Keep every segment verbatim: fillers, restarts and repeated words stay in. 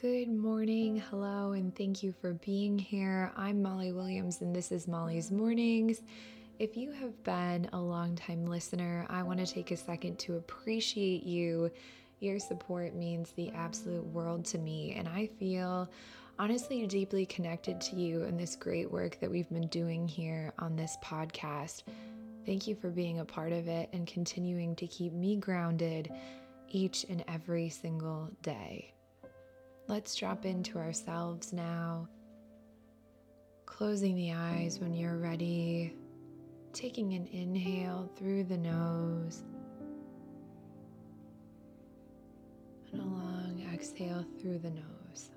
Good morning, hello, and thank you for being here. I'm Molly Williams, and this is Molly's Mornings. If you have been a longtime listener, I want to take a second to appreciate you. Your support means the absolute world to me, and I feel honestly deeply connected to you and this great work that we've been doing here on this podcast. Thank you for being a part of it and continuing to keep me grounded each and every single day. Let's drop into ourselves now, closing the eyes when you're ready, taking an inhale through the nose, and a long exhale through the nose.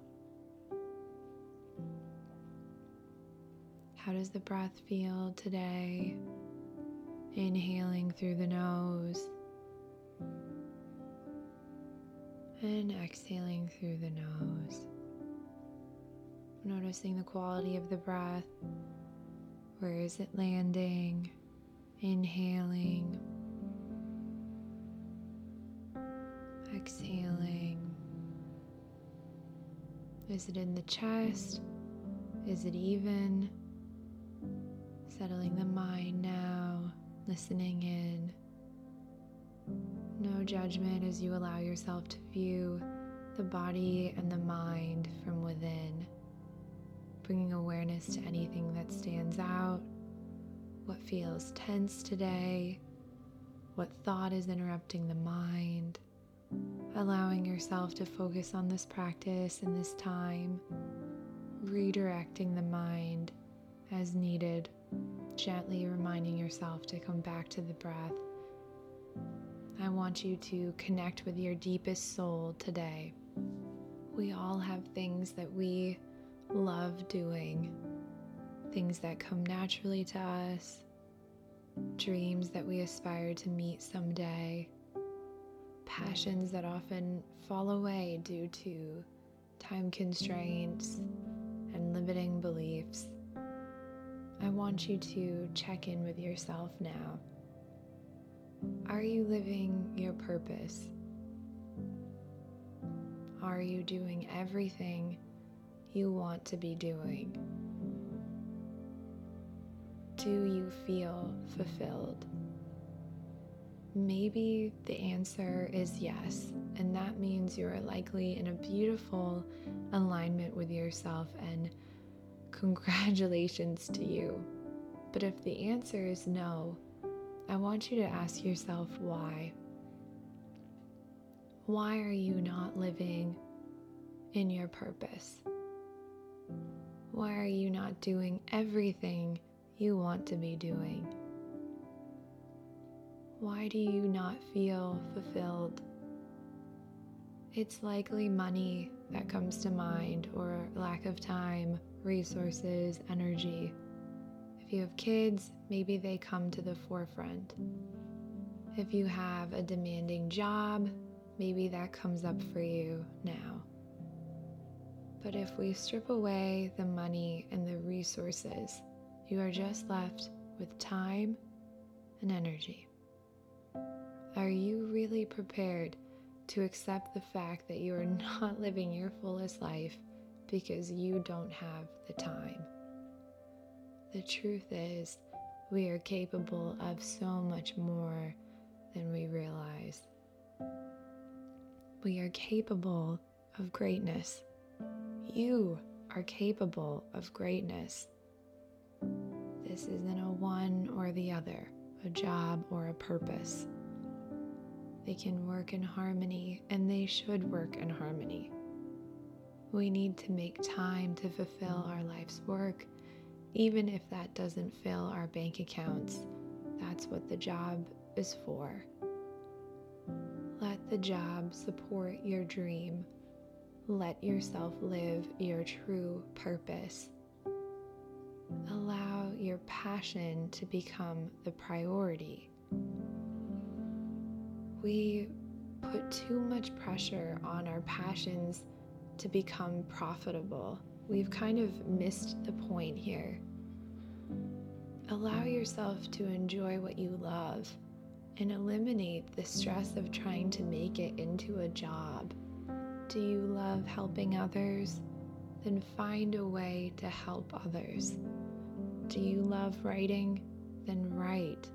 How does the breath feel today? Inhaling through the nose, and exhaling through the nose. Noticing the quality of the breath. Where is it landing? Inhaling. Exhaling. Is it in the chest? Is it even? Settling the mind now, listening in. No judgment as you allow yourself to view the body and the mind from within, bringing awareness to anything that stands out, what feels tense today, what thought is interrupting the mind, allowing yourself to focus on this practice and this time, redirecting the mind as needed, gently reminding yourself to come back to the breath. I want you to connect with your deepest soul today. We all have things that we love doing, things that come naturally to us, dreams that we aspire to meet someday, passions that often fall away due to time constraints and limiting beliefs. I want you to check in with yourself now. Are you living your purpose? Are you doing everything you want to be doing? Do you feel fulfilled? Maybe the answer is yes, and that means you are likely in a beautiful alignment with yourself, and congratulations to you. But if the answer is no, I want you to ask yourself why. Why are you not living in your purpose? Why are you not doing everything you want to be doing? Why do you not feel fulfilled? It's likely money that comes to mind, or lack of time, resources, energy. If you have kids, maybe they come to the forefront. If you have a demanding job, maybe that comes up for you now. But if we strip away the money and the resources, you are just left with time and energy. Are you really prepared to accept the fact that you are not living your fullest life because you don't have the time? The truth is, we are capable of so much more than we realize. We are capable of greatness. You are capable of greatness. This isn't a one or the other, a job or a purpose. They can work in harmony, and they should work in harmony. We need to make time to fulfill our life's work. Even if that doesn't fill our bank accounts, that's what the job is for. Let the job support your dream. Let yourself live your true purpose. Allow your passion to become the priority. We put too much pressure on our passions to become profitable. We've kind of missed the point here. Allow yourself to enjoy what you love and eliminate the stress of trying to make it into a job, Do you love helping others? Then find a way to help others. Do you love writing? Then write.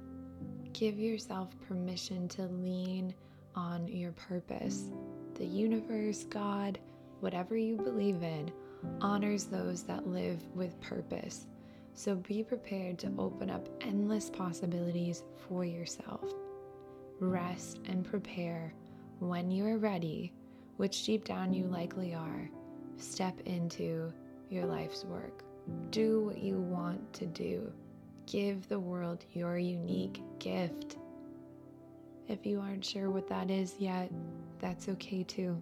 Give yourself permission to lean on your purpose. The universe, God, whatever you believe in, honors those that live with purpose. So be prepared to open up endless possibilities for yourself. Rest and prepare when you are ready, which deep down you likely are. Step into your life's work. Do what you want to do. Give the world your unique gift. If you aren't sure what that is yet, that's okay too.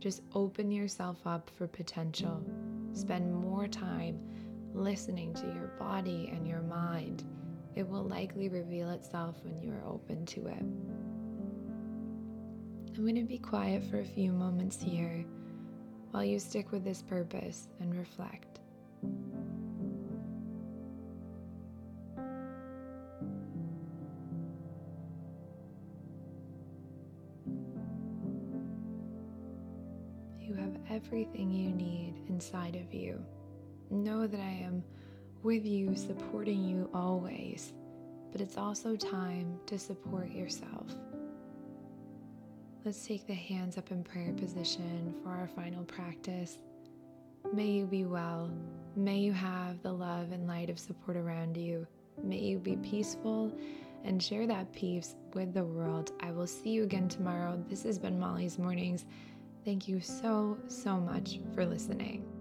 Just open yourself up for potential. Spend more time listening to your body and your mind. It will likely reveal itself when you are open to it. I'm going to be quiet for a few moments here while you stick with this purpose and reflect. You have everything you need inside of you. Know that I am with you, supporting you always, but it's also time to support yourself. Let's take the hands up in prayer position for our final practice. May you be well. May you have the love and light of support around you. May you be peaceful and share that peace with the world. I will see you again tomorrow. This has been Molly's Mornings. Thank you so, so much for listening.